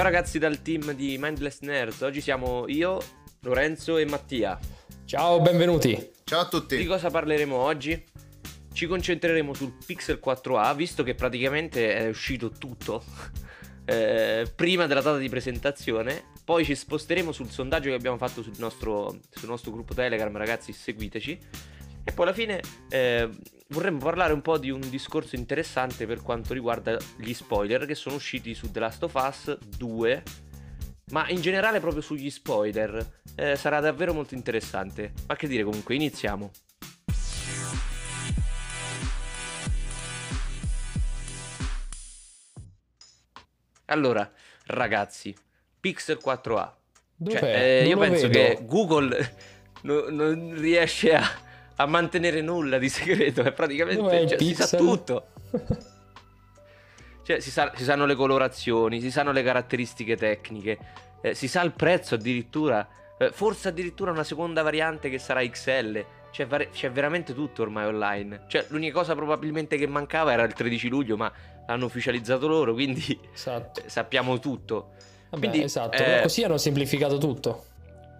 Ciao ragazzi dal team di Mindless Nerds, oggi siamo io, Lorenzo e Mattia. Ciao, benvenuti. Ciao a tutti. Di cosa parleremo oggi? Ci concentreremo sul Pixel 4a, visto che praticamente è uscito tutto prima della data di presentazione. Poi ci sposteremo sul sondaggio che abbiamo fatto sul nostro gruppo Telegram, ragazzi, seguiteci. E poi alla fine vorremmo parlare un po' di un discorso interessante per quanto riguarda gli spoiler che sono usciti su The Last of Us 2, ma in generale proprio sugli spoiler. Sarà davvero molto interessante. Ma che dire, comunque, iniziamo. Allora, ragazzi, Pixel 4a. Cioè, io penso che Google non riesce a mantenere nulla di segreto. È praticamente, cioè, si sa tutto. Cioè, si sanno le colorazioni, si sanno le caratteristiche tecniche, si sa il prezzo addirittura. Forse addirittura una seconda variante che sarà XL. C'è veramente tutto ormai online. Cioè, l'unica cosa probabilmente che mancava era il 13 luglio, ma l'hanno ufficializzato loro, quindi esatto. Sappiamo tutto. Vabbè, quindi, esatto, così hanno semplificato tutto.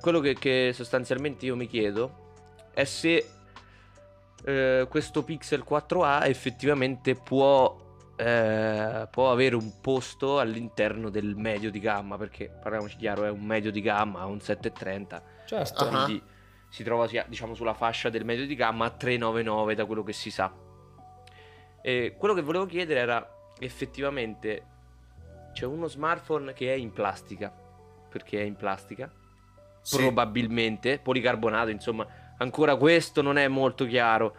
Quello che sostanzialmente io mi chiedo è se questo Pixel 4a effettivamente può avere un posto all'interno del medio di gamma, perché parliamoci chiaro, è un medio di gamma, un 730, certo. Quindi si trova, diciamo, sulla fascia del medio di gamma a 399, da quello che si sa. E quello che volevo chiedere era, effettivamente c'è uno smartphone che è in plastica, perché è in plastica, sì, probabilmente policarbonato, insomma, ancora questo non è molto chiaro,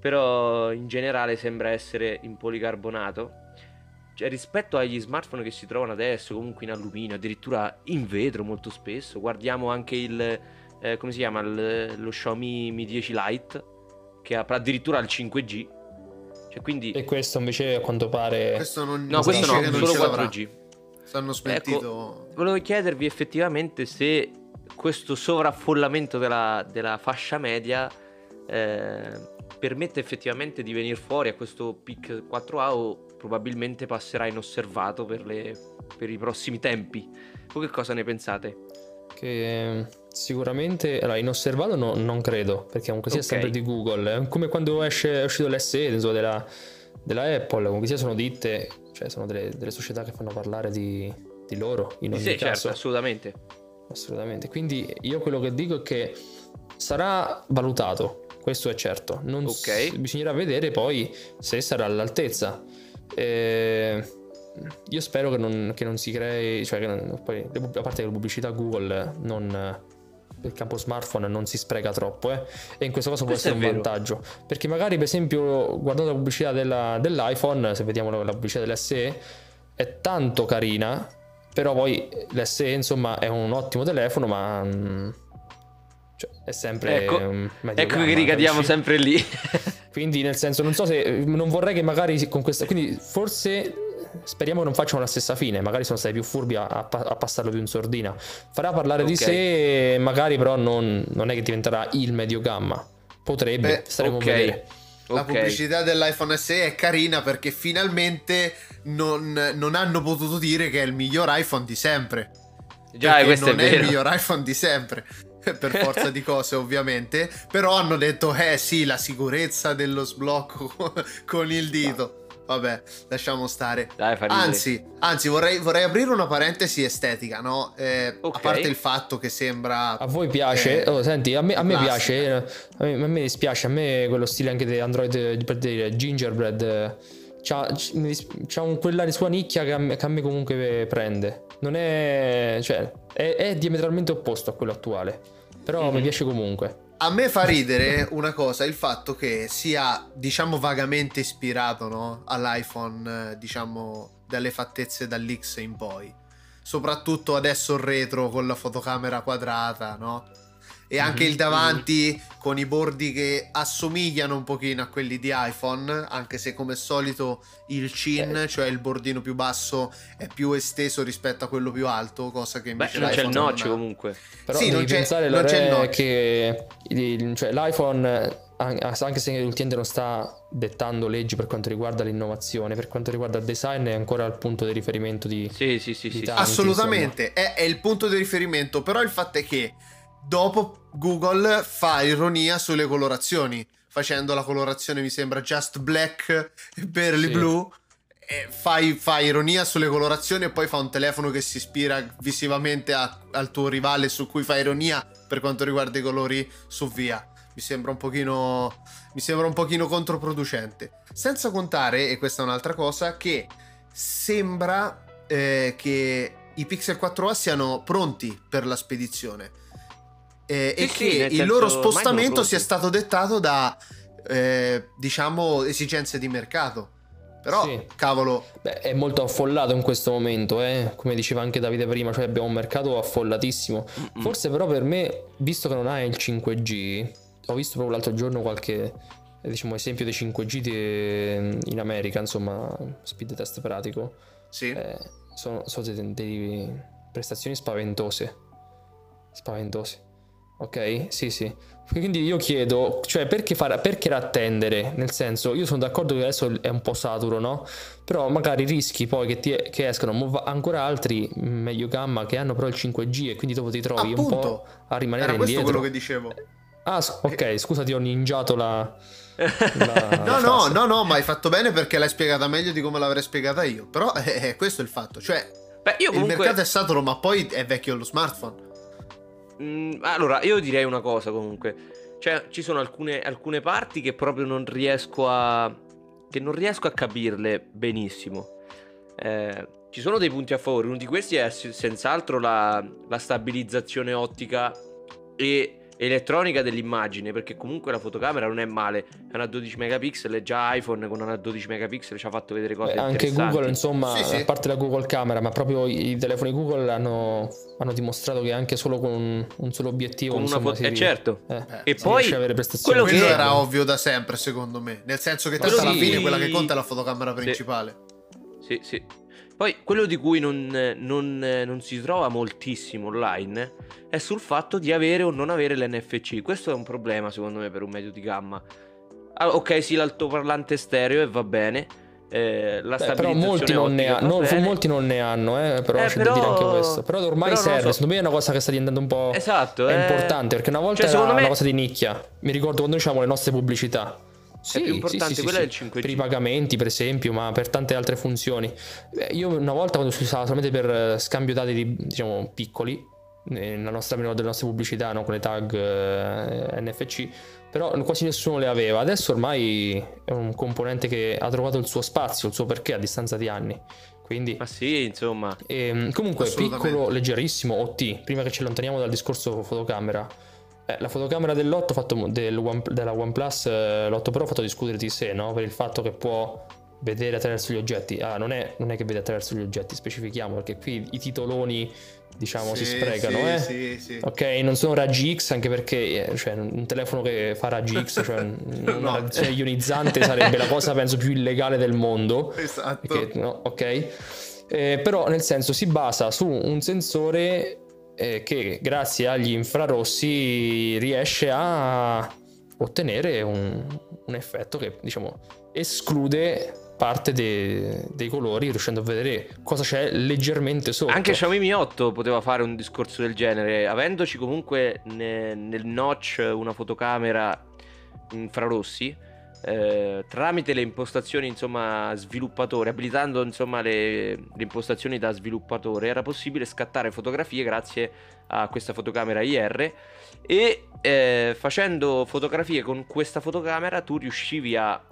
però in generale sembra essere in policarbonato, cioè, rispetto agli smartphone che si trovano adesso, comunque in alluminio, addirittura in vetro molto spesso. Guardiamo anche il come si chiama, lo Xiaomi Mi 10 Lite, che ha addirittura il 5G, cioè, quindi... E questo invece a quanto pare questo no, solo 4G stanno smentito. Ecco, volevo chiedervi effettivamente se questo sovraffollamento della fascia media permette effettivamente di venire fuori a questo Pixel 4a, o probabilmente passerà inosservato per i prossimi tempi. Voi che cosa ne pensate? Che sicuramente, allora, inosservato no, non credo, perché comunque sia sempre di Google, come quando è uscito l'SE della Apple, comunque sia sono ditte, cioè sono delle società che fanno parlare di loro in ogni caso. Certo, assolutamente. Quindi io quello che dico è che sarà valutato, questo è certo. Non bisognerà vedere poi se sarà all'altezza. Io spero che non si crei, cioè poi, a parte che la pubblicità Google per campo smartphone non si spreca troppo, e in questo caso può essere un vantaggio, perché magari, per esempio, guardando la pubblicità dell'iPhone, se vediamo la pubblicità dell'SE è tanto carina, però poi l'SE, insomma, è un ottimo telefono, ma cioè, è sempre ecco che ricadiamo sempre lì. Quindi, nel senso, non so se non vorrei che magari con questa, quindi forse speriamo che non facciano la stessa fine, magari sono stati più furbi a passarlo più in sordina. Farà parlare di sé, magari, però non è che diventerà il medio gamma, potrebbe. Beh, staremo a vedere. La pubblicità dell'iPhone SE è carina perché finalmente non hanno potuto dire che è il miglior iPhone di sempre. Già, questo non è vero. Il miglior iPhone di sempre, per forza di cose, ovviamente. Però hanno detto, sì, la sicurezza dello sblocco con il dito. Vabbè, lasciamo stare. Dai, anzi vorrei aprire una parentesi estetica, no? A parte il fatto che sembra... A voi piace? Senti, a me piace, a me dispiace, a me quello stile anche di Android, per dire, Gingerbread, c'ha quella sua nicchia che a me comunque prende. Non è... cioè, è diametralmente opposto a quello attuale, però mi piace comunque. A me fa ridere una cosa, il fatto che sia, diciamo, vagamente ispirato, no, all'iPhone, diciamo, dalle fattezze dall'X in poi. Soprattutto adesso il retro con la fotocamera quadrata, no? E anche il davanti con i bordi che assomigliano un pochino a quelli di iPhone, anche se come al solito il chin, cioè il bordino più basso, è più esteso rispetto a quello più alto, cosa che invece non c'è il notch comunque. Però sì, non c'è il notch, che l'iPhone anche se l'utente non sta dettando leggi per quanto riguarda l'innovazione, per quanto riguarda il design è ancora il punto di riferimento di, sì, tanti, assolutamente è il punto di riferimento. Però il fatto è che dopo Google fa ironia sulle colorazioni, facendo la colorazione mi sembra just black per il blu, fa ironia sulle colorazioni e poi fa un telefono che si ispira visivamente al tuo rivale su cui fa ironia per quanto riguarda i colori su via. Mi sembra un pochino controproducente. Senza contare, e questa è un'altra cosa, che sembra che i Pixel 4a siano pronti per la spedizione, e che il loro spostamento sia stato dettato da diciamo esigenze di mercato. Però cavolo, beh, è molto affollato in questo momento, come diceva anche Davide prima, cioè abbiamo un mercato affollatissimo. Forse però per me, visto che non hai il 5G, ho visto proprio l'altro giorno qualche esempio dei 5G in America, insomma speed test pratico, sono delle prestazioni spaventose. Ok, sì. Quindi io chiedo, cioè perché attendere? Nel senso, io sono d'accordo che adesso è un po' saturo, no? Però magari rischi poi che escano ancora altri meglio gamma che hanno però il 5G e quindi dopo ti trovi appunto un po' a rimanere indietro. Era questo quello che dicevo. Ok, scusa, ti ho ninjato No, ma hai fatto bene perché l'hai spiegata meglio di come l'avrei spiegata io. Però questo è il fatto, cioè il mercato è saturo, ma poi è vecchio lo smartphone. Allora io direi una cosa comunque, cioè ci sono alcune parti che proprio non riesco a capirle benissimo. Ci sono dei punti a favore, uno di questi è senz'altro la stabilizzazione ottica e elettronica dell'immagine, perché comunque la fotocamera non è male, è una 12 megapixel, già iPhone con una 12 megapixel ci ha fatto vedere cose anche interessanti. Google, insomma, a parte la Google Camera, ma proprio i telefoni Google hanno dimostrato che anche solo con un solo obiettivo, e poi quello era ovvio da sempre, secondo me, nel senso che alla fine quella che conta è la fotocamera principale. Sì. Poi quello di cui non si trova moltissimo online è sul fatto di avere o non avere l'NFC. Questo è un problema secondo me per un medio di gamma. L'altoparlante stereo e va bene, la stabilizzazione ottica, molti non ne hanno, però c'è da dire anche questo. Però ormai serve, secondo me è una cosa che sta diventando un po' importante, perché una volta era una cosa di nicchia. Mi ricordo quando diciamo le nostre pubblicità. È più importante quella del 5G per i pagamenti, per esempio, ma per tante altre funzioni. Io una volta, quando si usava solamente per scambio dati diciamo piccoli delle nostre pubblicità, no? Con le tag NFC, però quasi nessuno le aveva. Adesso ormai è un componente che ha trovato il suo spazio, il suo perché a distanza di anni. Quindi, insomma, comunque piccolo, leggerissimo. Prima che ci allontaniamo dal discorso fotocamera, la fotocamera della OnePlus 8 Pro ha fatto discutere di sé, no? Per il fatto che può vedere attraverso gli oggetti. Non è che vede attraverso gli oggetti, specifichiamo, perché qui i titoloni diciamo si sprecano. Ok, non sono raggi X, anche perché un telefono che fa raggi X, cioè una radiazione ionizzante sarebbe la cosa penso più illegale del mondo. Esatto. Perché, no? Ok, però nel senso si basa su un sensore che grazie agli infrarossi riesce a ottenere un effetto che diciamo esclude parte dei colori, riuscendo a vedere cosa c'è leggermente sotto. Anche Xiaomi Mi 8 poteva fare un discorso del genere, avendoci comunque nel notch una fotocamera infrarossi, tramite le impostazioni sviluppatore, abilitando le impostazioni da sviluppatore, era possibile scattare fotografie grazie a questa fotocamera IR, e facendo fotografie con questa fotocamera tu riuscivi a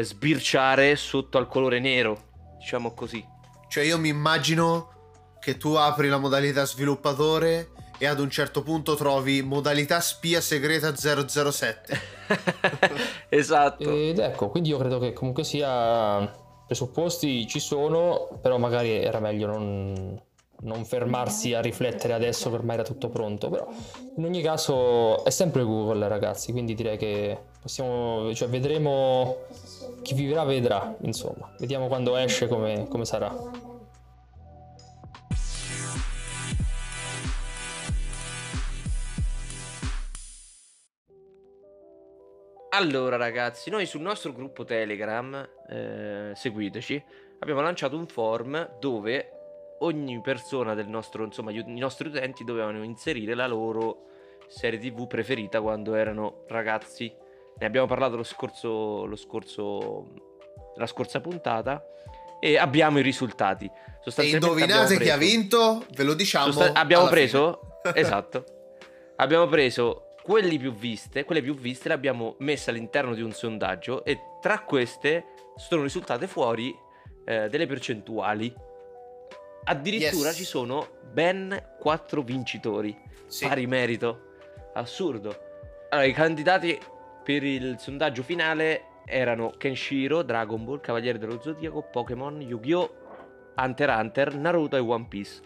sbirciare sotto al colore nero, diciamo così. Cioè io mi immagino che tu apri la modalità sviluppatore e ad un certo punto trovi modalità spia segreta 007. Esatto. Ed ecco, quindi io credo che comunque sia, presupposti ci sono, però magari era meglio non fermarsi a riflettere adesso che ormai era tutto pronto. Però in ogni caso è sempre Google, ragazzi, quindi direi che vedremo, chi vivrà vedrà, insomma. Vediamo quando esce come sarà. Allora ragazzi, noi sul nostro gruppo Telegram, seguiteci, abbiamo lanciato un form dove ogni persona del nostro, insomma, i nostri utenti dovevano inserire la loro serie TV preferita quando erano ragazzi. Ne abbiamo parlato la scorsa puntata e abbiamo i risultati. E indovinate chi ha vinto? Ve lo diciamo. Abbiamo preso, esatto, abbiamo preso quelle più viste le abbiamo messe all'interno di un sondaggio e tra queste sono risultate fuori delle percentuali. Addirittura ci sono ben 4 vincitori, pari merito, assurdo. Allora, i candidati per il sondaggio finale erano Kenshiro, Dragon Ball, Cavaliere dello Zodiaco, Pokémon, Yu-Gi-Oh!, Hunter x Hunter, Naruto e One Piece.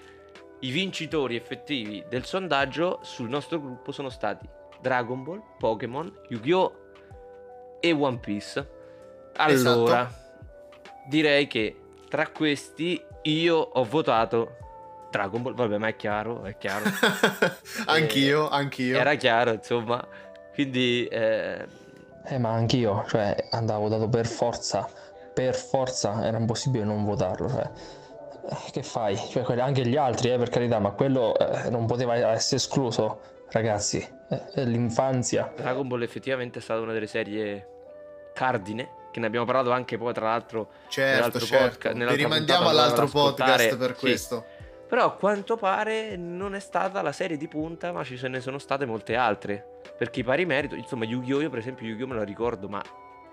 I vincitori effettivi del sondaggio sul nostro gruppo sono stati Dragon Ball, Pokémon, Yu-Gi-Oh! E One Piece. Allora, direi che tra questi io ho votato Dragon Ball, vabbè, ma è chiaro. anch'io. Era chiaro, insomma. Quindi... ma anch'io, cioè, andavo votato per forza, era impossibile non votarlo, cioè. Che fai? Cioè, anche gli altri, per carità, ma quello non poteva essere escluso, ragazzi, è l'infanzia. Dragon Ball effettivamente è stata una delle serie cardine, che ne abbiamo parlato anche poi tra l'altro certo. Vi rimandiamo all'altro podcast per questo. Però a quanto pare non è stata la serie di punta, ma ce ne sono state molte altre, perché i pari merito, insomma, Yu-Gi-Oh! Io per esempio Yu-Gi-Oh! Me lo ricordo, ma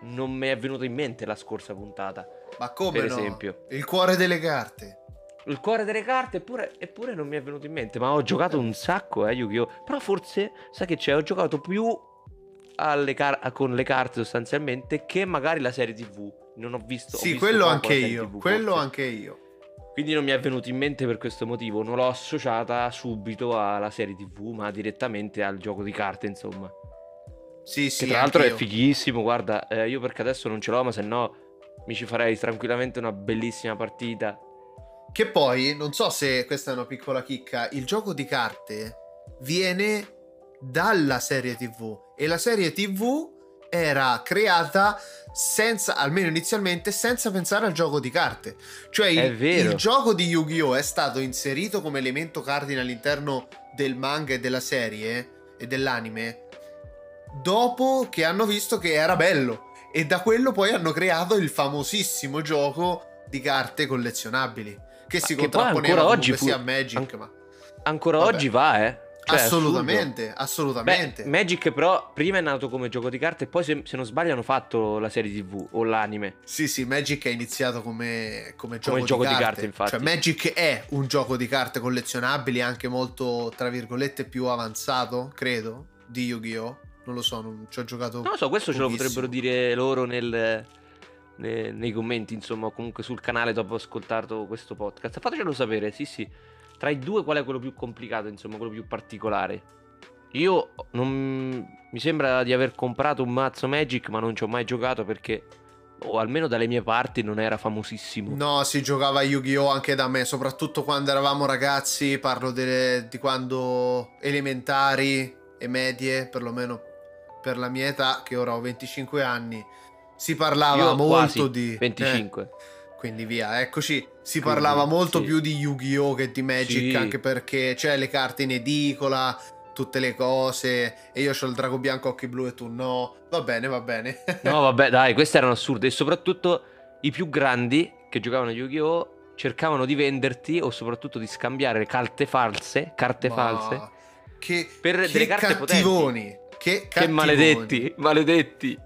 non mi è venuto in mente la scorsa puntata. Ma come per esempio. Il cuore delle carte. Il cuore delle carte, eppure non mi è venuto in mente. Ma ho giocato un sacco a Yu-Gi-Oh! Però forse, sai che c'è, ho giocato più con le carte sostanzialmente che magari la serie TV. Non ho visto. Sì, ho visto quello anche io. TV, quello forse. Anche io. Quindi non mi è venuto in mente per questo motivo. Non l'ho associata subito alla serie TV, ma direttamente al gioco di carte, insomma. Sì, che tra l'altro è fighissimo, guarda, io perché adesso non ce l'ho, ma se no mi ci farei tranquillamente una bellissima partita. Che poi, non so se questa è una piccola chicca, il gioco di carte viene dalla serie TV e la serie TV era creata senza, almeno inizialmente, senza pensare al gioco di carte. Cioè il gioco di Yu-Gi-Oh! È stato inserito come elemento cardine all'interno del manga e della serie e dell'anime dopo che hanno visto che era bello, e da quello poi hanno creato il famosissimo gioco di carte collezionabili che si contrapponeva comunque sia a Magic. Ancora vabbè. Oggi va, cioè, assolutamente. Beh, Magic però prima è nato come gioco di carte e poi se non sbaglio hanno fatto la serie TV o l'anime. Sì, Magic è iniziato come gioco di carte, infatti. Cioè Magic è un gioco di carte collezionabili anche molto, tra virgolette, più avanzato, credo, di Yu-Gi-Oh! Non lo so, non ci ho giocato. Non lo so, questo pochissimo. Ce lo potrebbero dire loro nei commenti, insomma, comunque sul canale dopo ascoltato questo podcast. Fatecelo sapere, sì. Tra i due qual è quello più complicato, insomma, quello più particolare? Io mi sembra di aver comprato un mazzo Magic, ma non ci ho mai giocato perché, o almeno dalle mie parti, non era famosissimo. No, si giocava a Yu-Gi-Oh! Anche da me, soprattutto quando eravamo ragazzi, parlo di quando elementari e medie, perlomeno per la mia età, che ora ho 25 anni, si parlava molto di 25. Quindi via, eccoci. Si parlava molto più di Yu-Gi-Oh! Che di Magic, anche perché c'è le carte in edicola, tutte le cose, e io c'ho il drago bianco occhi blu e tu no. Va bene. No, vabbè, dai, queste erano assurde, e soprattutto i più grandi che giocavano a Yu-Gi-Oh! Cercavano di venderti o soprattutto di scambiare carte false per delle carte cattivoni. Potenti. Che maledetti.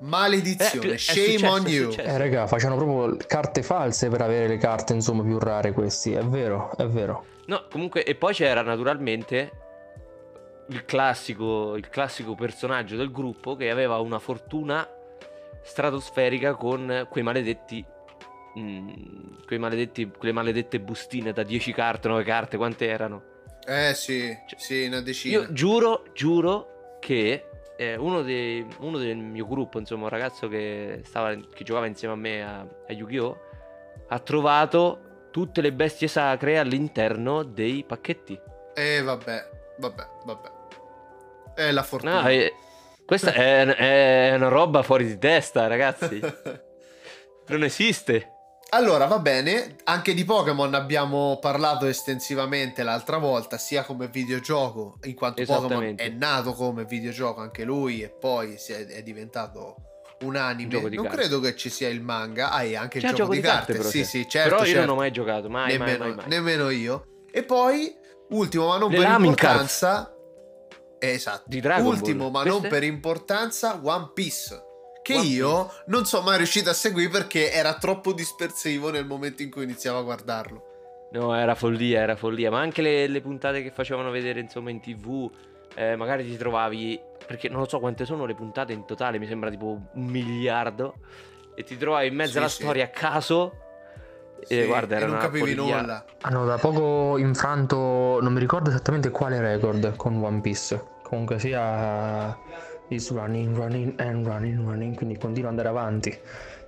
Maledizione, shame on you. Raga, facciano proprio carte false per avere le carte, insomma, più rare questi, è vero. No, comunque, e poi c'era naturalmente il classico personaggio del gruppo che aveva una fortuna stratosferica con quei maledetti quelle maledette bustine da 10 carte, 9 carte, quante erano? Sì, una decina. Io giuro che uno del mio gruppo, insomma, un ragazzo che giocava insieme a me a Yu-Gi-Oh! Ha trovato tutte le bestie sacre all'interno dei pacchetti. Vabbè. È la fortuna. No, Questa è una roba fuori di testa, ragazzi. Non esiste. Allora, va bene, anche di Pokémon abbiamo parlato estensivamente l'altra volta, sia come videogioco, in quanto Pokémon è nato come videogioco anche lui e poi è diventato un anime. Credo che ci sia il manga, e anche il gioco di carte. Però io non ho mai giocato, mai. Nemmeno io. E poi, ultimo ma non per importanza, One Piece. Che io non sono mai riuscito a seguire perché era troppo dispersivo nel momento in cui iniziavo a guardarlo. No, era follia. Ma anche le puntate che facevano vedere, insomma, in TV, magari ti trovavi, perché non lo so quante sono le puntate in totale, mi sembra tipo 1 miliardo, e ti trovavi in mezzo alla storia a caso. Guarda, era non capivi nulla. Hanno da poco infranto, non mi ricordo esattamente quale record con One Piece. Comunque sia... It's running, quindi continua ad andare avanti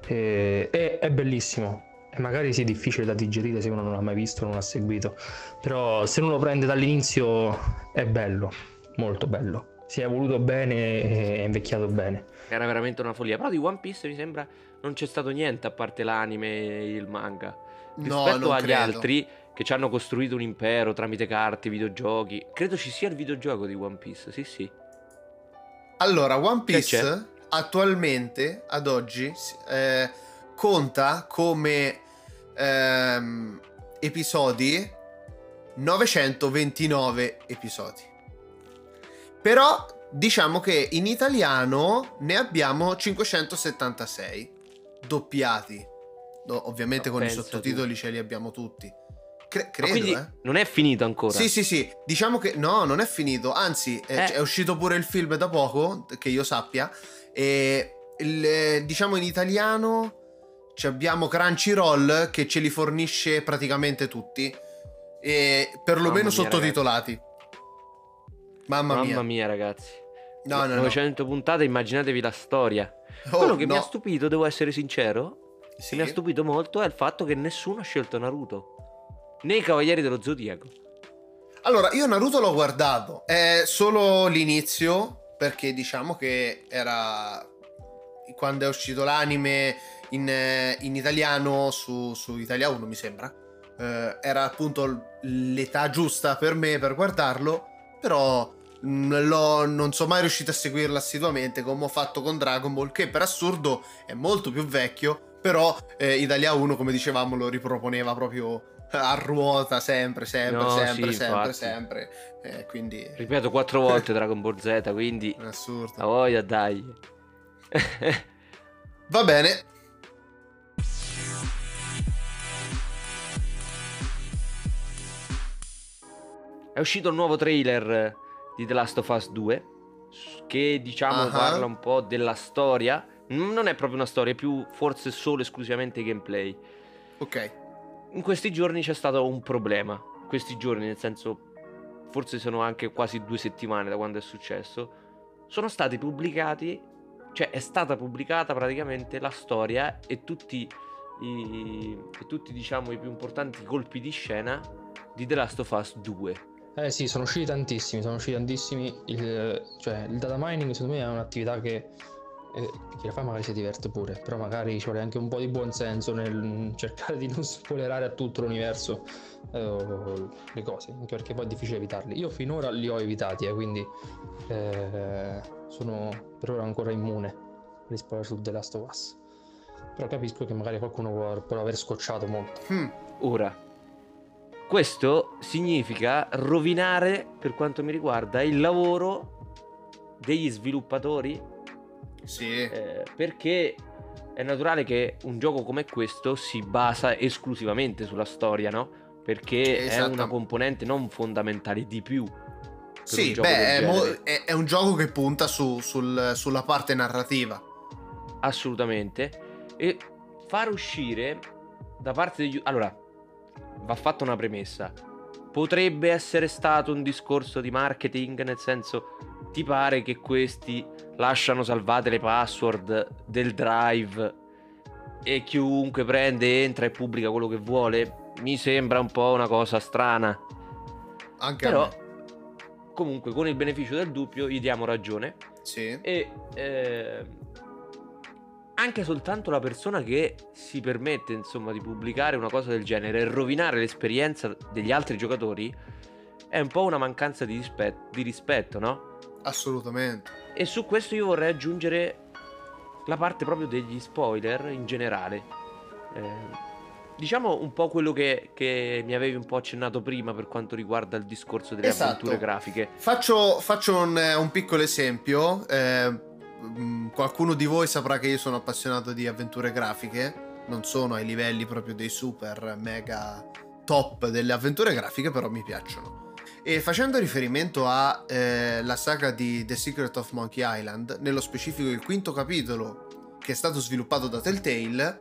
e è bellissimo, e magari sia difficile da digerire se uno non l'ha mai visto, non l'ha seguito, però se uno lo prende dall'inizio è bello, molto bello, si è evoluto bene e è invecchiato bene. Era veramente una follia. Però di One Piece mi sembra non c'è stato niente a parte l'anime e il manga rispetto agli altri che ci hanno costruito un impero tramite carte, videogiochi. Credo ci sia il videogioco di One Piece, sì. Allora, One Piece attualmente, ad oggi, conta come episodi 929 episodi. Però diciamo che in italiano ne abbiamo 576 doppiati. Ovviamente con i sottotitoli ce li abbiamo tutti. Credo. Non è finito ancora. Sì. Diciamo che no, non è finito. Anzi, è uscito pure il film da poco, che io sappia. E diciamo in italiano abbiamo Crunchyroll che ce li fornisce praticamente tutti, e perlomeno sottotitolati. Mamma mia, ragazzi. No. 900 puntate, immaginatevi la storia. Quello che mi ha stupito, devo essere sincero, che mi ha stupito molto è il fatto che nessuno ha scelto Naruto. Nei Cavaliere dello Zodiaco. Allora, io Naruto l'ho guardato, è solo l'inizio, perché diciamo che era quando è uscito l'anime in italiano su Italia 1, mi sembra. Era appunto l'età giusta per me per guardarlo, però non sono mai riuscito a seguirlo assiduamente come ho fatto con Dragon Ball, che per assurdo è molto più vecchio, però Italia 1, come dicevamo, lo riproponeva proprio a ruota sempre. Quindi ripeto 4 volte Dragon Ball Z, quindi assurdo. La voglia, dai. Va bene. È uscito il nuovo trailer di The Last of Us 2 che diciamo parla un po' della storia. Non è proprio una storia, è più forse solo esclusivamente gameplay. Ok. In questi giorni c'è stato un problema. Questi giorni, nel senso, forse sono anche quasi 2 settimane da quando è successo. Sono stati pubblicati, cioè è stata pubblicata praticamente la storia e tutti diciamo i più importanti colpi di scena di The Last of Us 2. Sì, sono usciti tantissimi. Il data mining secondo me è un'attività che chi la fa magari si diverte pure, però magari ci vuole anche un po' di buonsenso nel cercare di non spoilerare a tutto l'universo le cose, anche perché poi è difficile evitarli. Io finora li ho evitati, quindi sono per ora ancora immune agli spoiler su The Last of Us, però capisco che magari qualcuno può aver scocciato molto. Ora questo significa rovinare, per quanto mi riguarda, il lavoro degli sviluppatori. Perché è naturale che un gioco come questo si basa esclusivamente sulla storia, no? Perché è una componente non fondamentale di più. È un gioco che punta sulla parte narrativa. Assolutamente. E far uscire da parte degli... Allora, va fatta una premessa. Potrebbe essere stato un discorso di marketing, nel senso, ti pare che questi lasciano salvate le password del drive e chiunque prende, entra e pubblica quello che vuole? Mi sembra un po' una cosa strana. Anche però, comunque con il beneficio del dubbio gli diamo ragione. Sì. E anche soltanto la persona che si permette, insomma, di pubblicare una cosa del genere e rovinare l'esperienza degli altri giocatori è un po' una mancanza di rispetto, no? Assolutamente. E su questo io vorrei aggiungere la parte proprio degli spoiler in generale. Diciamo un po' quello che mi avevi un po' accennato prima per quanto riguarda il discorso delle avventure grafiche. Faccio un piccolo esempio. Qualcuno di voi saprà che io sono appassionato di avventure grafiche. Non sono ai livelli proprio dei super mega top delle avventure grafiche, però mi piacciono. E facendo riferimento alla saga di The Secret of Monkey Island, nello specifico il quinto capitolo che è stato sviluppato da Telltale,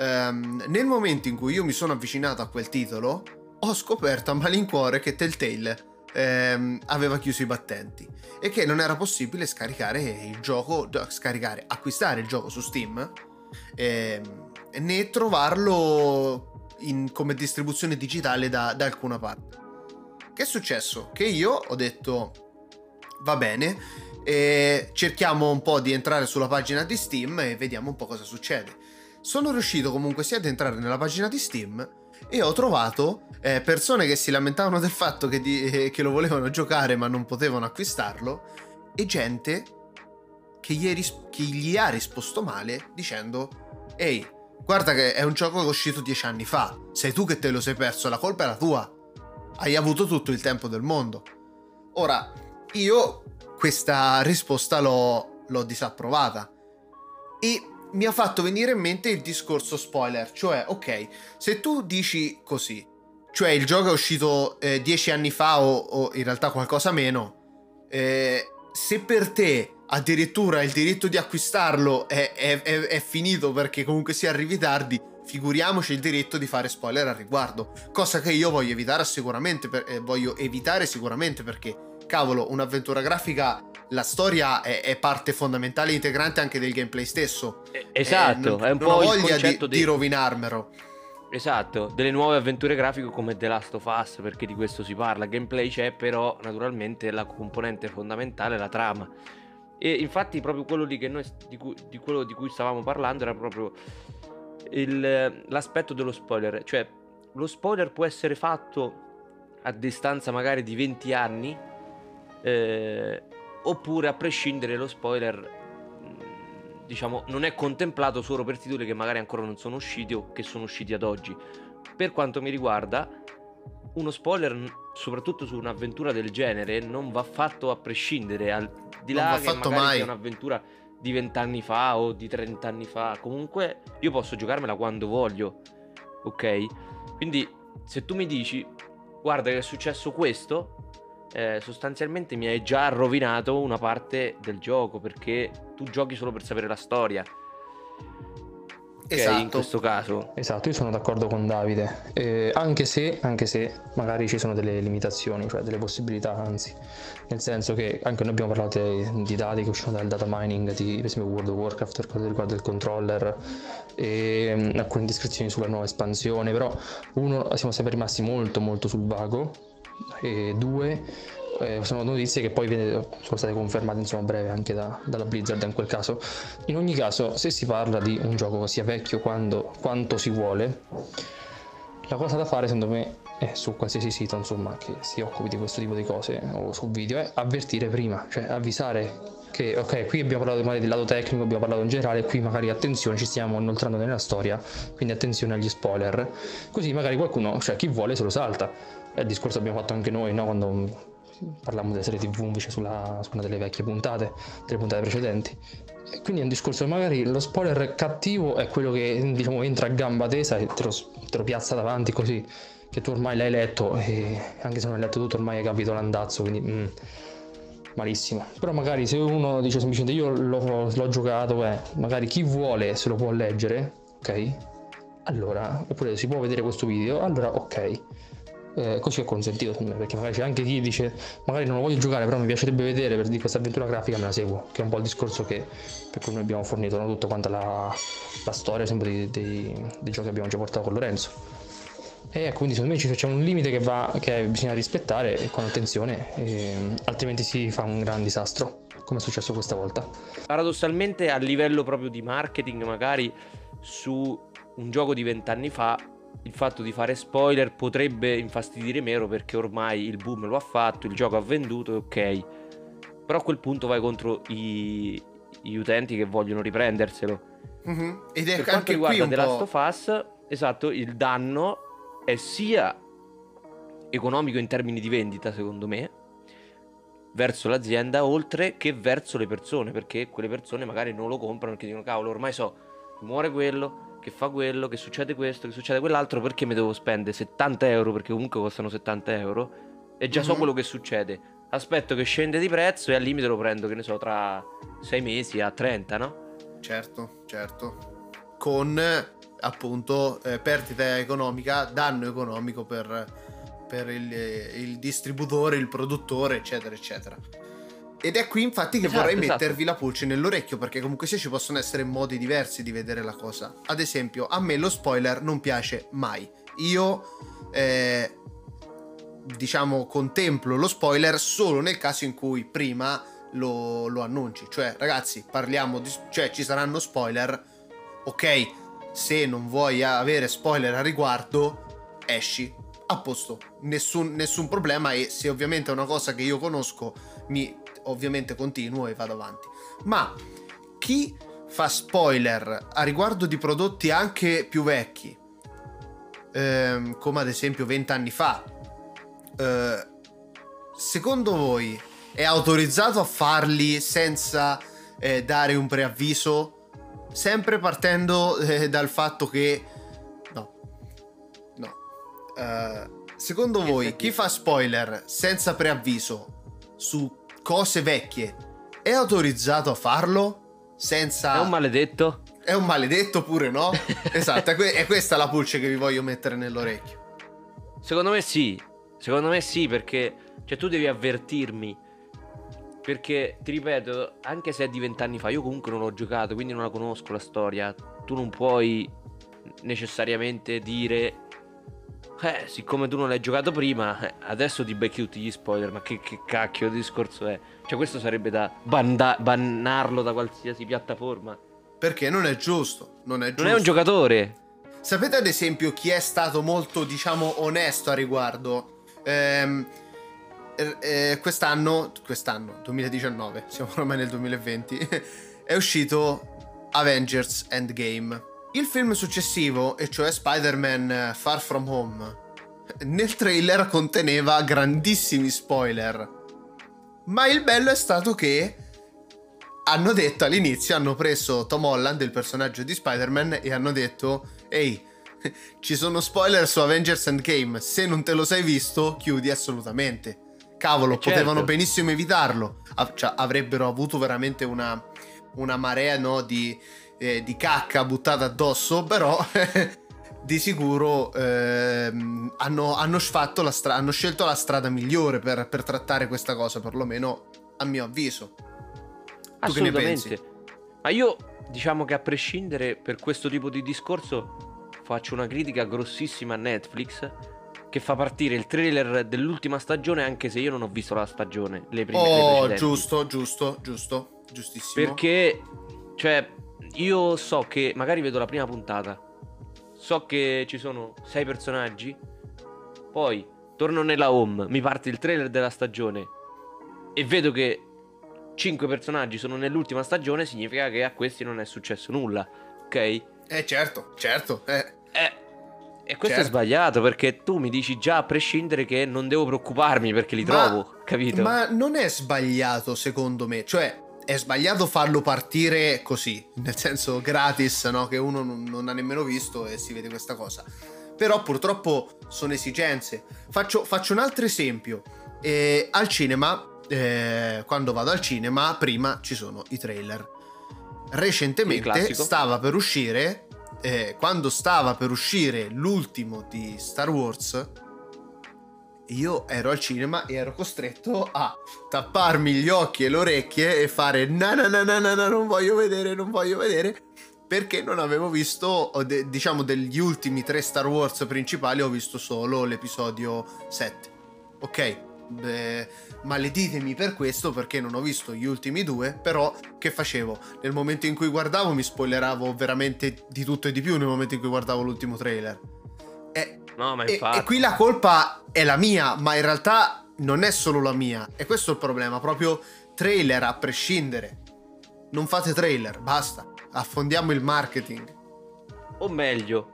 nel momento in cui io mi sono avvicinato a quel titolo ho scoperto a malincuore che Telltale aveva chiuso i battenti e che non era possibile scaricare il gioco, acquistare il gioco su Steam, né trovarlo come distribuzione digitale da alcuna parte. Che è successo? Che io ho detto va bene, cerchiamo un po' di entrare sulla pagina di Steam e vediamo un po' cosa succede. Sono riuscito comunque sia ad entrare nella pagina di Steam e ho trovato persone che si lamentavano del fatto che lo volevano giocare ma non potevano acquistarlo, e gente che gli ha risposto male dicendo: ehi, guarda che è un gioco che è uscito 10 anni fa, sei tu che te lo sei perso, la colpa è la tua, hai avuto tutto il tempo del mondo. Ora, io questa risposta l'ho disapprovata e mi ha fatto venire in mente il discorso spoiler, cioè ok, se tu dici così, cioè il gioco è uscito 10 anni fa o in realtà qualcosa meno, se per te addirittura il diritto di acquistarlo è finito perché comunque si arrivi tardi, figuriamoci il diritto di fare spoiler al riguardo, cosa che io voglio evitare sicuramente, perché cavolo, un'avventura grafica, la storia è parte fondamentale e integrante anche del gameplay stesso. Esatto, è un po' ho voglia di rovinarmelo. Esatto, delle nuove avventure grafiche come The Last of Us, perché di questo si parla, gameplay c'è, però naturalmente la componente fondamentale è la trama. E infatti proprio quello lì che noi quello di cui stavamo parlando era proprio l'aspetto dello spoiler. Cioè lo spoiler può essere fatto a distanza magari di 20 anni oppure, a prescindere, lo spoiler, diciamo, non è contemplato solo per titoli che magari ancora non sono usciti o che sono usciti ad oggi. Per quanto mi riguarda, uno spoiler, soprattutto su un'avventura del genere, non va fatto a prescindere, al di là che magari sia un'avventura di 20 anni fa o di 30 anni fa. Comunque io posso giocarmela quando voglio, ok? Quindi se tu mi dici guarda che è successo questo, sostanzialmente mi hai già rovinato una parte del gioco, perché tu giochi solo per sapere la storia. Esatto. In questo caso esatto, io sono d'accordo con Davide, anche se magari ci sono delle limitazioni, cioè delle possibilità, anzi, nel senso che anche noi abbiamo parlato di dati che uscivano dal data mining di, per esempio, World of Warcraft per quanto riguarda il controller e alcune descrizioni sulla nuova espansione, però uno, siamo sempre rimasti molto sul vago, e due, sono notizie che poi sono state confermate, insomma, a breve anche dalla Blizzard in quel caso. In ogni caso, se si parla di un gioco sia vecchio quanto si vuole, la cosa da fare secondo me è, su qualsiasi sito insomma che si occupi di questo tipo di cose o su video, è avvertire prima, cioè avvisare che ok, qui abbiamo parlato magari del lato tecnico, abbiamo parlato in generale, qui magari attenzione, ci stiamo inoltrando nella storia, quindi attenzione agli spoiler, così magari qualcuno, cioè chi vuole, se lo salta. È il discorso che abbiamo fatto anche noi, no? Quando parliamo delle serie TV invece su una delle vecchie puntate, delle puntate precedenti. E quindi è un discorso che magari lo spoiler cattivo è quello che, diciamo, entra a gamba tesa e te lo piazza davanti, così che tu ormai l'hai letto, e anche se non hai letto tutto ormai hai capito l'andazzo, quindi malissimo. Però magari se uno dice semplicemente io l'ho giocato, magari chi vuole se lo può leggere, ok? Allora, oppure si può vedere questo video, allora ok. Così è consentito, perché magari c'è anche chi dice magari non lo voglio giocare però mi piacerebbe vedere, per di questa avventura grafica me la seguo, che è un po' il discorso per cui noi abbiamo fornito, no, tutta quanta la storia sempre dei giochi che abbiamo già portato con Lorenzo. E quindi secondo me c'è un limite che bisogna rispettare con attenzione, altrimenti si fa un gran disastro, come è successo questa volta. Paradossalmente, a livello proprio di marketing, magari su un gioco di 20 anni fa, il fatto di fare spoiler potrebbe infastidire meno, perché ormai il boom lo ha fatto, il gioco ha venduto, ok. Però a quel punto vai contro gli utenti che vogliono riprenderselo. Mm-hmm. Ed è per quanto riguarda The Last of Us, esatto, il danno è sia economico in termini di vendita, secondo me, verso l'azienda, oltre che verso le persone, perché quelle persone magari non lo comprano perché dicono: cavolo, ormai so, muore quello, che succede questo, che succede quell'altro, perché mi devo spendere 70 euro, perché comunque costano 70 euro, e già so quello che succede, aspetto che scende di prezzo e al limite lo prendo, che ne so, tra 6 mesi a 30, no? Certo, con appunto perdita economica, danno economico per il distributore, il produttore, eccetera eccetera. Ed è qui infatti che vorrei mettervi la pulce nell'orecchio, perché comunque se ci possono essere modi diversi di vedere la cosa. Ad esempio, a me lo spoiler non piace mai. Io diciamo contemplo lo spoiler solo nel caso in cui prima lo annunci. Cioè, ragazzi, cioè ci saranno spoiler, ok, se non vuoi avere spoiler a riguardo esci, a posto, nessun problema. E se ovviamente è una cosa che io conosco, ovviamente continuo e vado avanti. Ma chi fa spoiler a riguardo di prodotti anche più vecchi, come ad esempio 20 anni fa, secondo voi è autorizzato a farli senza dare un preavviso? Sempre partendo dal fatto che no. Secondo voi chi fa spoiler senza preavviso su cose vecchie è autorizzato a farlo? Senza... È un maledetto pure, no? Esatto, è questa la pulce che vi voglio mettere nell'orecchio. Secondo me sì, perché cioè tu devi avvertirmi, perché ti ripeto, anche se è di 20 anni fa, io comunque non l'ho giocato, quindi non la conosco la storia. Tu non puoi necessariamente dire: siccome tu non l'hai giocato prima, adesso ti becchi tutti gli spoiler. Ma che cacchio di discorso è? Cioè, questo sarebbe da bannarlo da qualsiasi piattaforma, perché non è giusto. Non è un giocatore. Sapete ad esempio chi è stato molto, diciamo, onesto a riguardo? Quest'anno 2019, siamo ormai nel 2020 è uscito Avengers Endgame. Il film successivo, e cioè Spider-Man Far From Home, nel trailer conteneva grandissimi spoiler, ma il bello è stato che hanno detto all'inizio, hanno preso Tom Holland, il personaggio di Spider-Man, e hanno detto: ehi, ci sono spoiler su Avengers Endgame, se non te lo sei visto chiudi assolutamente. Cavolo, potevano benissimo evitarlo. Cioè, avrebbero avuto veramente una marea, no, di cacca buttata addosso, però di sicuro hanno scelto la strada migliore per trattare questa cosa, perlomeno a mio avviso. Tu che ne pensi? Ma io, diciamo che a prescindere, per questo tipo di discorso faccio una critica grossissima a Netflix, che fa partire il trailer dell'ultima stagione, anche se io non ho visto la stagione, le prime, le precedenti. Giusto, giustissimo. Perché, cioè, io so che magari vedo la prima puntata, so che ci sono 6 personaggi, poi torno nella home, mi parte il trailer della stagione e vedo che 5 personaggi sono nell'ultima stagione, significa che a questi non è successo nulla, ok? Certo. E questo è sbagliato, perché tu mi dici già a prescindere che non devo preoccuparmi perché li trovo, capito? Ma non è sbagliato, secondo me, cioè... È sbagliato farlo partire così, nel senso gratis, no? Che uno non ha nemmeno visto e si vede questa cosa. Però purtroppo sono esigenze. Faccio un altro esempio. Al cinema, quando vado al cinema, prima ci sono i trailer. Recentemente quando stava per uscire l'ultimo di Star Wars, io ero al cinema e ero costretto a tapparmi gli occhi e le orecchie e fare: no, non voglio vedere, perché non avevo visto, diciamo, degli ultimi 3 Star Wars principali ho visto solo l'episodio 7. Ok, beh, maleditemi per questo, perché non ho visto gli ultimi 2, però che facevo? Nel momento in cui guardavo mi spoileravo veramente di tutto e di più nel momento in cui guardavo l'ultimo trailer. No, ma infatti... e qui la colpa è la mia, ma in realtà non è solo la mia. E questo è il problema, proprio trailer a prescindere. Non fate trailer, basta. Affondiamo il marketing. O meglio,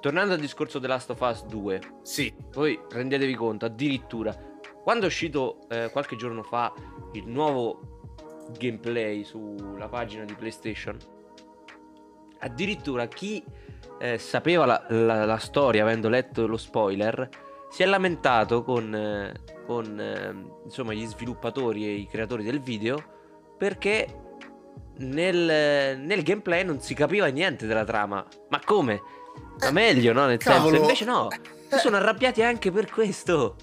tornando al discorso The Last of Us 2, sì, voi rendetevi conto, addirittura quando è uscito qualche giorno fa il nuovo gameplay sulla pagina di PlayStation, addirittura chi sapeva la storia, avendo letto lo spoiler, si è lamentato con gli sviluppatori e i creatori del video, perché nel gameplay non si capiva niente della trama. Ma come? Ma meglio, no? Nel senso, invece no, sono arrabbiati anche per questo.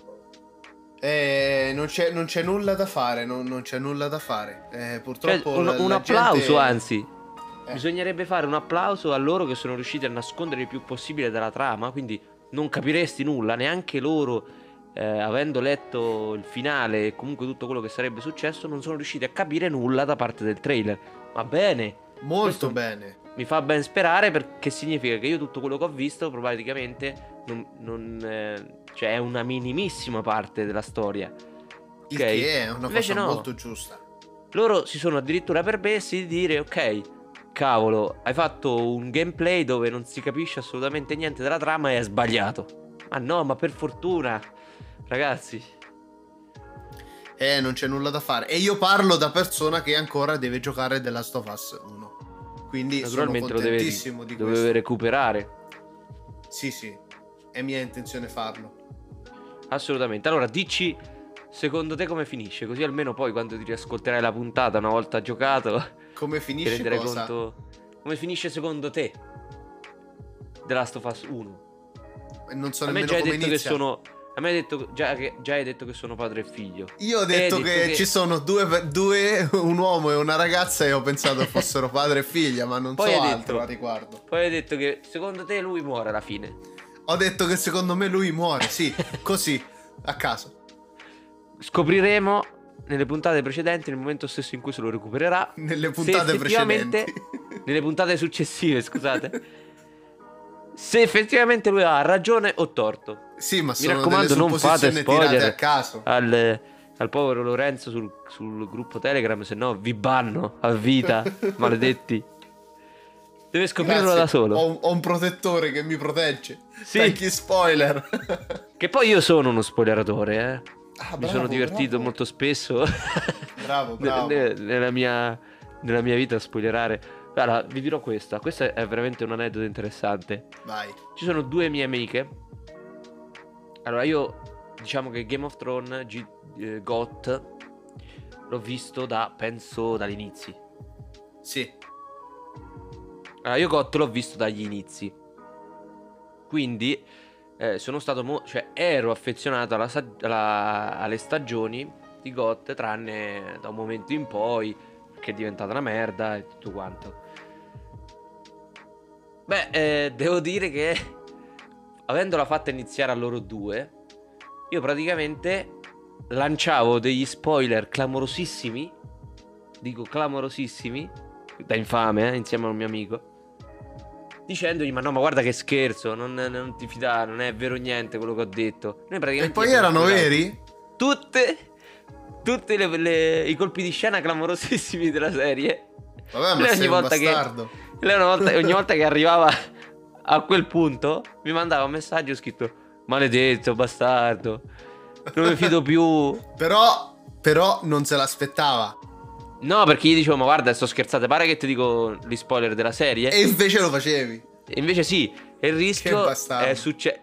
Non c'è nulla da fare, non c'è nulla da fare, purtroppo. Cioè, un applauso, gente... anzi, bisognerebbe fare un applauso a loro che sono riusciti a nascondere il più possibile dalla trama. Quindi non capiresti nulla, neanche loro, avendo letto il finale e comunque tutto quello che sarebbe successo, non sono riusciti a capire nulla da parte del trailer. Ma bene, molto bene, mi fa ben sperare, perché significa che io tutto quello che ho visto praticamente cioè è una minimissima parte della storia, il okay? Che è una cosa molto giusta. Loro si sono addirittura permessi di dire: ok, cavolo, hai fatto un gameplay dove non si capisce assolutamente niente della trama e è sbagliato. Ah no, ma per fortuna, ragazzi, non c'è nulla da fare. E io parlo da persona che ancora deve giocare The Last of Us 1, quindi sono contentissimo di questo. Dovevo recuperare. Sì, è mia intenzione farlo, assolutamente. Allora dici, secondo te come finisce? Così almeno poi quando ti riascolterai la puntata, una volta giocato, come finisce, ti cosa? Conto... come finisce secondo te The Last of Us 1? Non so nemmeno come inizia. Che sono... a me hai detto già hai detto che sono padre e figlio. Io ho detto che ci sono due, un uomo e una ragazza, e ho pensato fossero padre e figlia, ma non poi so altro a riguardo. Poi hai detto che secondo te lui muore alla fine. Ho detto che secondo me lui muore, sì, così, a caso. Scopriremo nelle puntate precedenti, nel momento stesso in cui se lo recupererà. Nelle puntate precedenti. Nelle puntate successive, scusate. Se effettivamente lui ha ragione o torto. Sì, ma mi raccomando, non fate spoiler a caso al povero Lorenzo sul gruppo Telegram, se no vi banno a vita. Maledetti, deve scoprirlo. Grazie, da solo. Ho un protettore che mi protegge. Sì, anche spoiler. Che poi io sono uno spoileratore, eh. Ah, bravo, mi sono divertito molto spesso. Bravo. nella mia vita a spoilerare. Allora, vi dirò questa è veramente un aneddoto interessante. Vai. Ci sono due mie amiche. Allora, io diciamo che Game of Thrones GOT l'ho visto penso dagli inizi. Sì. Allora, io GOT l'ho visto dagli inizi. Quindi sono stato ero affezionato alle stagioni di GOT, tranne da un momento in poi che è diventata una merda e tutto quanto. Devo dire che avendola fatta iniziare a loro due, io praticamente lanciavo degli spoiler clamorosissimi, dico clamorosissimi, da infame, insieme a un mio amico, dicendogli: ma no, ma guarda che scherzo, non ti fidare, non è vero niente quello che ho detto. Noi praticamente... e poi erano veri? Tutti i colpi di scena clamorosissimi della serie. Vabbè, ma sei un bastardo. Lei ogni volta che arrivava a quel punto mi mandava un messaggio scritto: maledetto, bastardo, non mi fido più. Però non se l'aspettava. No, perché gli dicevo: ma guarda, sto scherzando, pare che ti dico gli spoiler della serie. E invece lo facevi. E invece sì. E il rischio è cioè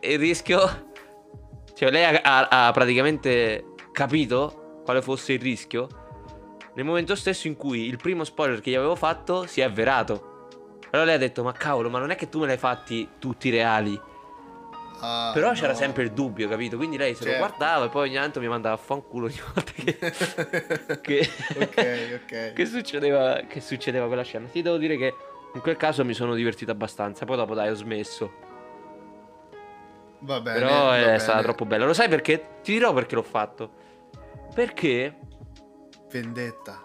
lei ha praticamente capito quale fosse il rischio nel momento stesso in cui il primo spoiler che gli avevo fatto si è avverato. Allora lei ha detto: ma cavolo, ma non è che tu me l'hai fatti tutti reali. Però no, c'era sempre il dubbio, capito? Quindi lei se lo guardava e poi ogni tanto mi mandava a fanculo ogni volta che succedeva quella scena. Ti devo dire che In quel caso mi sono divertito abbastanza. Poi dopo dai, ho smesso. Va bene. Però è stata troppo bella. Lo sai perché? Ti dirò perché l'ho fatto. Perché vendetta.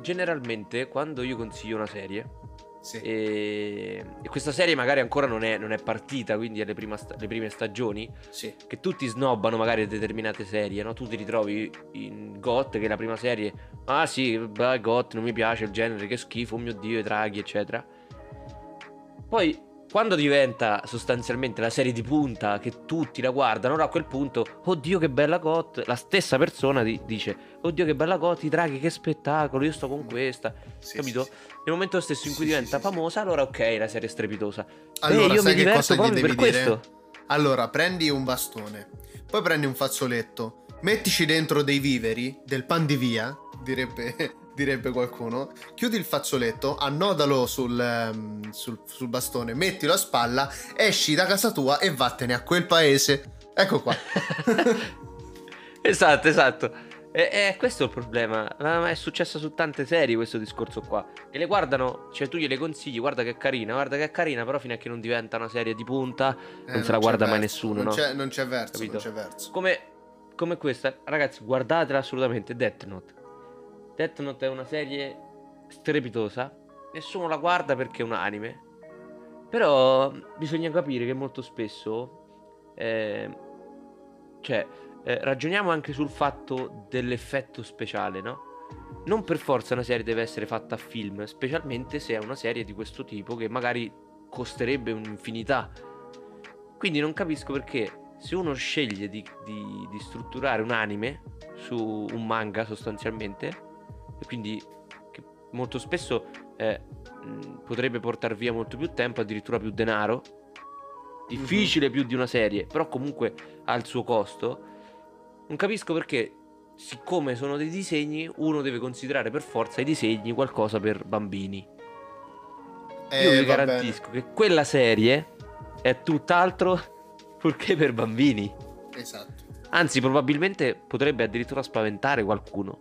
Generalmente quando io consiglio una serie, sì, e questa serie magari ancora non è partita, quindi è le prime stagioni, sì, che tutti snobbano magari determinate serie, no? Tu ti ritrovi in GOT, che è la prima serie, ah sì, beh, GOT, non mi piace il genere, che schifo, oh mio Dio, i draghi, eccetera. Poi quando diventa sostanzialmente la serie di punta che tutti la guardano, allora a quel punto, oddio che bella GOT, la stessa persona dice, oddio che bella GOT, i draghi, che spettacolo, io sto con questa, sì, capito? Sì, sì. Nel momento stesso in cui diventa famosa, allora ok, la serie è strepitosa. Allora, io mi diverto proprio per questo. Allora, prendi un bastone, poi prendi un fazzoletto, mettici dentro dei viveri, del pan di via, direbbe qualcuno, chiudi il fazzoletto, annodalo sul bastone, mettilo a spalla, esci da casa tua e vattene a quel paese. Ecco qua. Esatto. Questo è il problema. Ma è successo su tante serie questo discorso qua. E le guardano, cioè tu gliele consigli, guarda che è carina, però fino a che non diventa una serie di punta non se la guarda mai nessuno, no? Non c'è verso, capito? Non c'è verso. Come questa, ragazzi, guardatela assolutamente. Death Note è una serie strepitosa. Nessuno la guarda perché è un anime. Però bisogna capire che molto spesso ragioniamo anche sul fatto dell'effetto speciale, no? Non per forza una serie deve essere fatta a film, specialmente se è una serie di questo tipo che magari costerebbe un'infinità. Quindi non capisco perché se uno sceglie di strutturare un anime su un manga sostanzialmente, e quindi che molto spesso potrebbe portar via molto più tempo, addirittura più denaro, difficile più di una serie, però comunque ha il suo costo. Non capisco perché, siccome sono dei disegni, uno deve considerare per forza i disegni qualcosa per bambini. Io vi garantisco che quella serie è tutt'altro purché per bambini. Esatto. Anzi, probabilmente potrebbe addirittura spaventare qualcuno.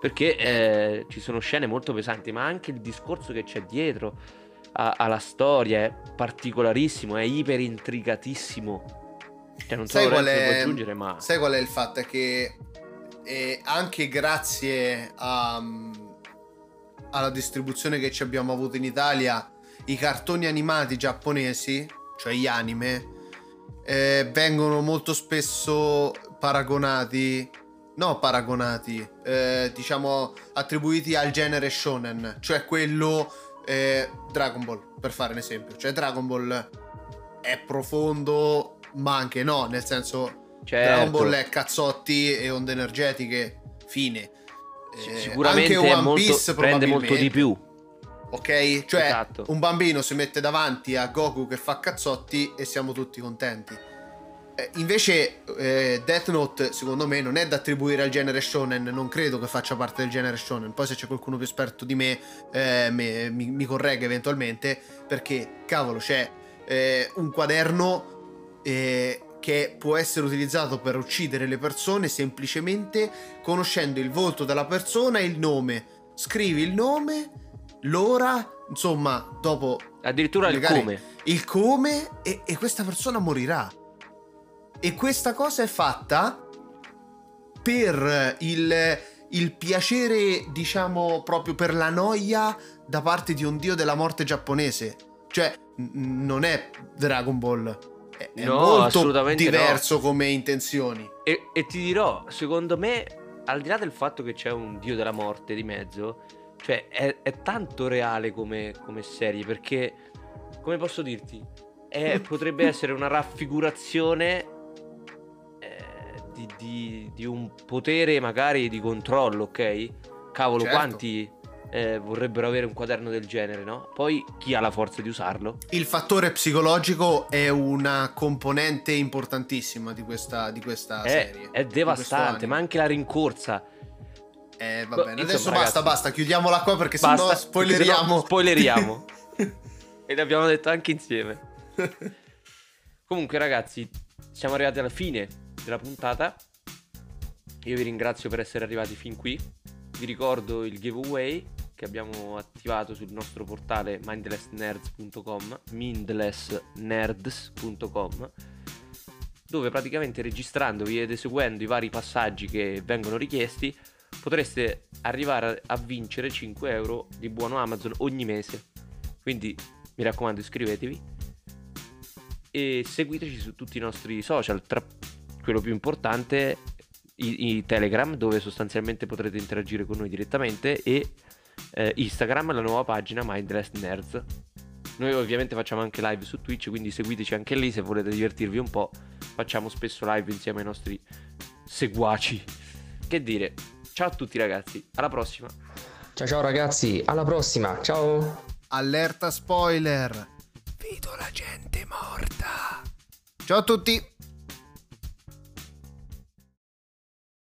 Perché ci sono scene molto pesanti, ma anche il discorso che c'è dietro alla storia è particolarissimo, è iperintricatissimo. Cioè, non so qual è, aggiungere, ma sai qual è il fatto? È che anche grazie alla distribuzione che ci abbiamo avuto in Italia, i cartoni animati giapponesi, cioè gli anime, vengono molto spesso diciamo attribuiti al genere shonen, cioè quello Dragon Ball, per fare un esempio. Cioè Dragon Ball è profondo, ma anche no, nel senso, certo. Dragon Ball è cazzotti e onde energetiche, fine. Sicuramente anche One Piece prende molto di più, ok? Cioè, esatto, un bambino si mette davanti a Goku che fa cazzotti e siamo tutti contenti. Invece Death Note, secondo me, non è da attribuire al genere shonen, non credo che faccia parte del genere shonen. Poi se c'è qualcuno più esperto di me, mi corregga eventualmente, perché cavolo, c'è un quaderno che può essere utilizzato per uccidere le persone semplicemente conoscendo il volto della persona e il nome. Scrivi il nome, l'ora, insomma, dopo addirittura il come e questa persona morirà. E questa cosa è fatta per il piacere, diciamo, proprio per la noia da parte di un dio della morte giapponese. Cioè non è Dragon Ball. È no, molto diverso, no, come intenzioni. E ti dirò, secondo me, al di là del fatto che c'è un dio della morte di mezzo, cioè è tanto reale come serie, perché, come posso dirti, potrebbe essere una raffigurazione di un potere magari di controllo, ok? Cavolo, certo, quanti vorrebbero avere un quaderno del genere, no? Poi chi ha la forza di usarlo? Il fattore psicologico è una componente importantissima di questa serie. È devastante, ma anche la rincorsa. Vabbè, adesso insomma, basta, chiudiamola qua perché sennò spoileriamo. E l'abbiamo detto anche insieme. Comunque, ragazzi, siamo arrivati alla fine della puntata. Io vi ringrazio per essere arrivati fin qui. Vi ricordo il giveaway che abbiamo attivato sul nostro portale mindlessnerds.com, dove praticamente registrandovi ed eseguendo i vari passaggi che vengono richiesti potreste arrivare a vincere 5 euro di buono Amazon ogni mese. Quindi mi raccomando, iscrivetevi e seguiteci su tutti i nostri social, tra quello più importante i Telegram, dove sostanzialmente potrete interagire con noi direttamente, e Instagram, la nuova pagina Mindless Nerds. Noi ovviamente facciamo anche live su Twitch, quindi seguiteci anche lì se volete divertirvi un po'. Facciamo spesso live insieme ai nostri seguaci. Che dire, ciao a tutti ragazzi, alla prossima. Ciao ragazzi, alla prossima, ciao. Allerta spoiler, vedo la gente morta. Ciao a tutti.